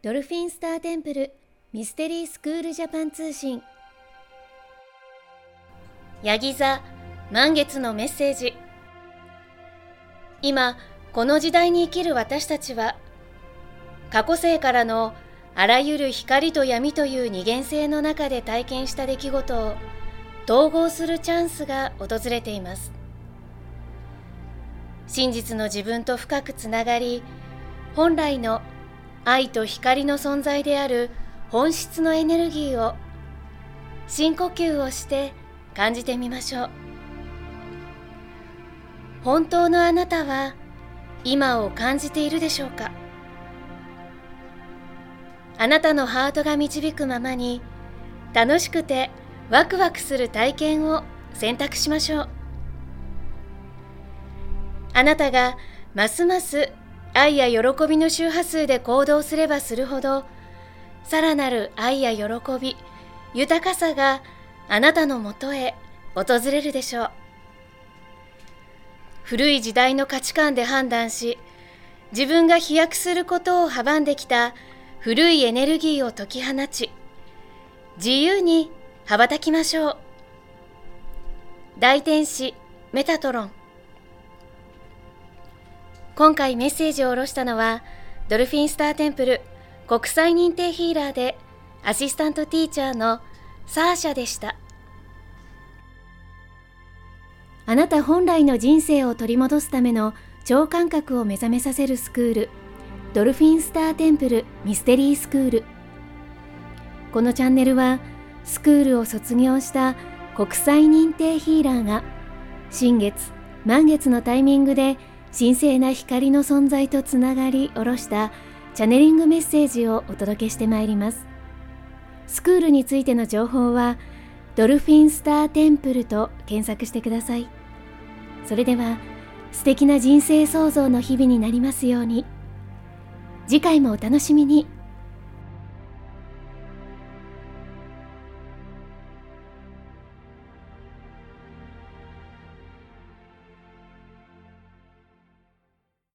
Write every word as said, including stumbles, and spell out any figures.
ドルフィンスターテンプルミステリースクールジャパン通信、ヤギ座満月のメッセージ。今この時代に生きる私たちは、過去生からのあらゆる光と闇という二元性の中で体験した出来事を統合するチャンスが訪れています。真実の自分と深くつながり、本来の愛と光の存在である本質のエネルギーを深呼吸をして感じてみましょう。本当のあなたは今を感じているでしょうか？あなたのハートが導くままに、楽しくてワクワクする体験を選択しましょう。あなたがますます愛や喜びの周波数で行動すればするほど、さらなる愛や喜び、豊かさがあなたのもとへ訪れるでしょう。古い時代の価値観で判断し、自分が飛躍することを阻んできた古いエネルギーを解き放ち、自由に羽ばたきましょう。大天使メタトロン。今回メッセージを下ろしたのは、ドルフィンスターテンプル国際認定ヒーラーでアシスタントティーチャーのサーシャでした。あなた本来の人生を取り戻すための超感覚を目覚めさせるスクール、ドルフィンスターテンプルミステリースクール。このチャンネルは、スクールを卒業した国際認定ヒーラーが新月、満月のタイミングで神聖な光の存在とつながりおろしたチャネリングメッセージをお届けしてまいります。スクールについての情報はドルフィンスターテンプルと検索してください。それでは素敵な人生創造の日々になりますように。次回もお楽しみに。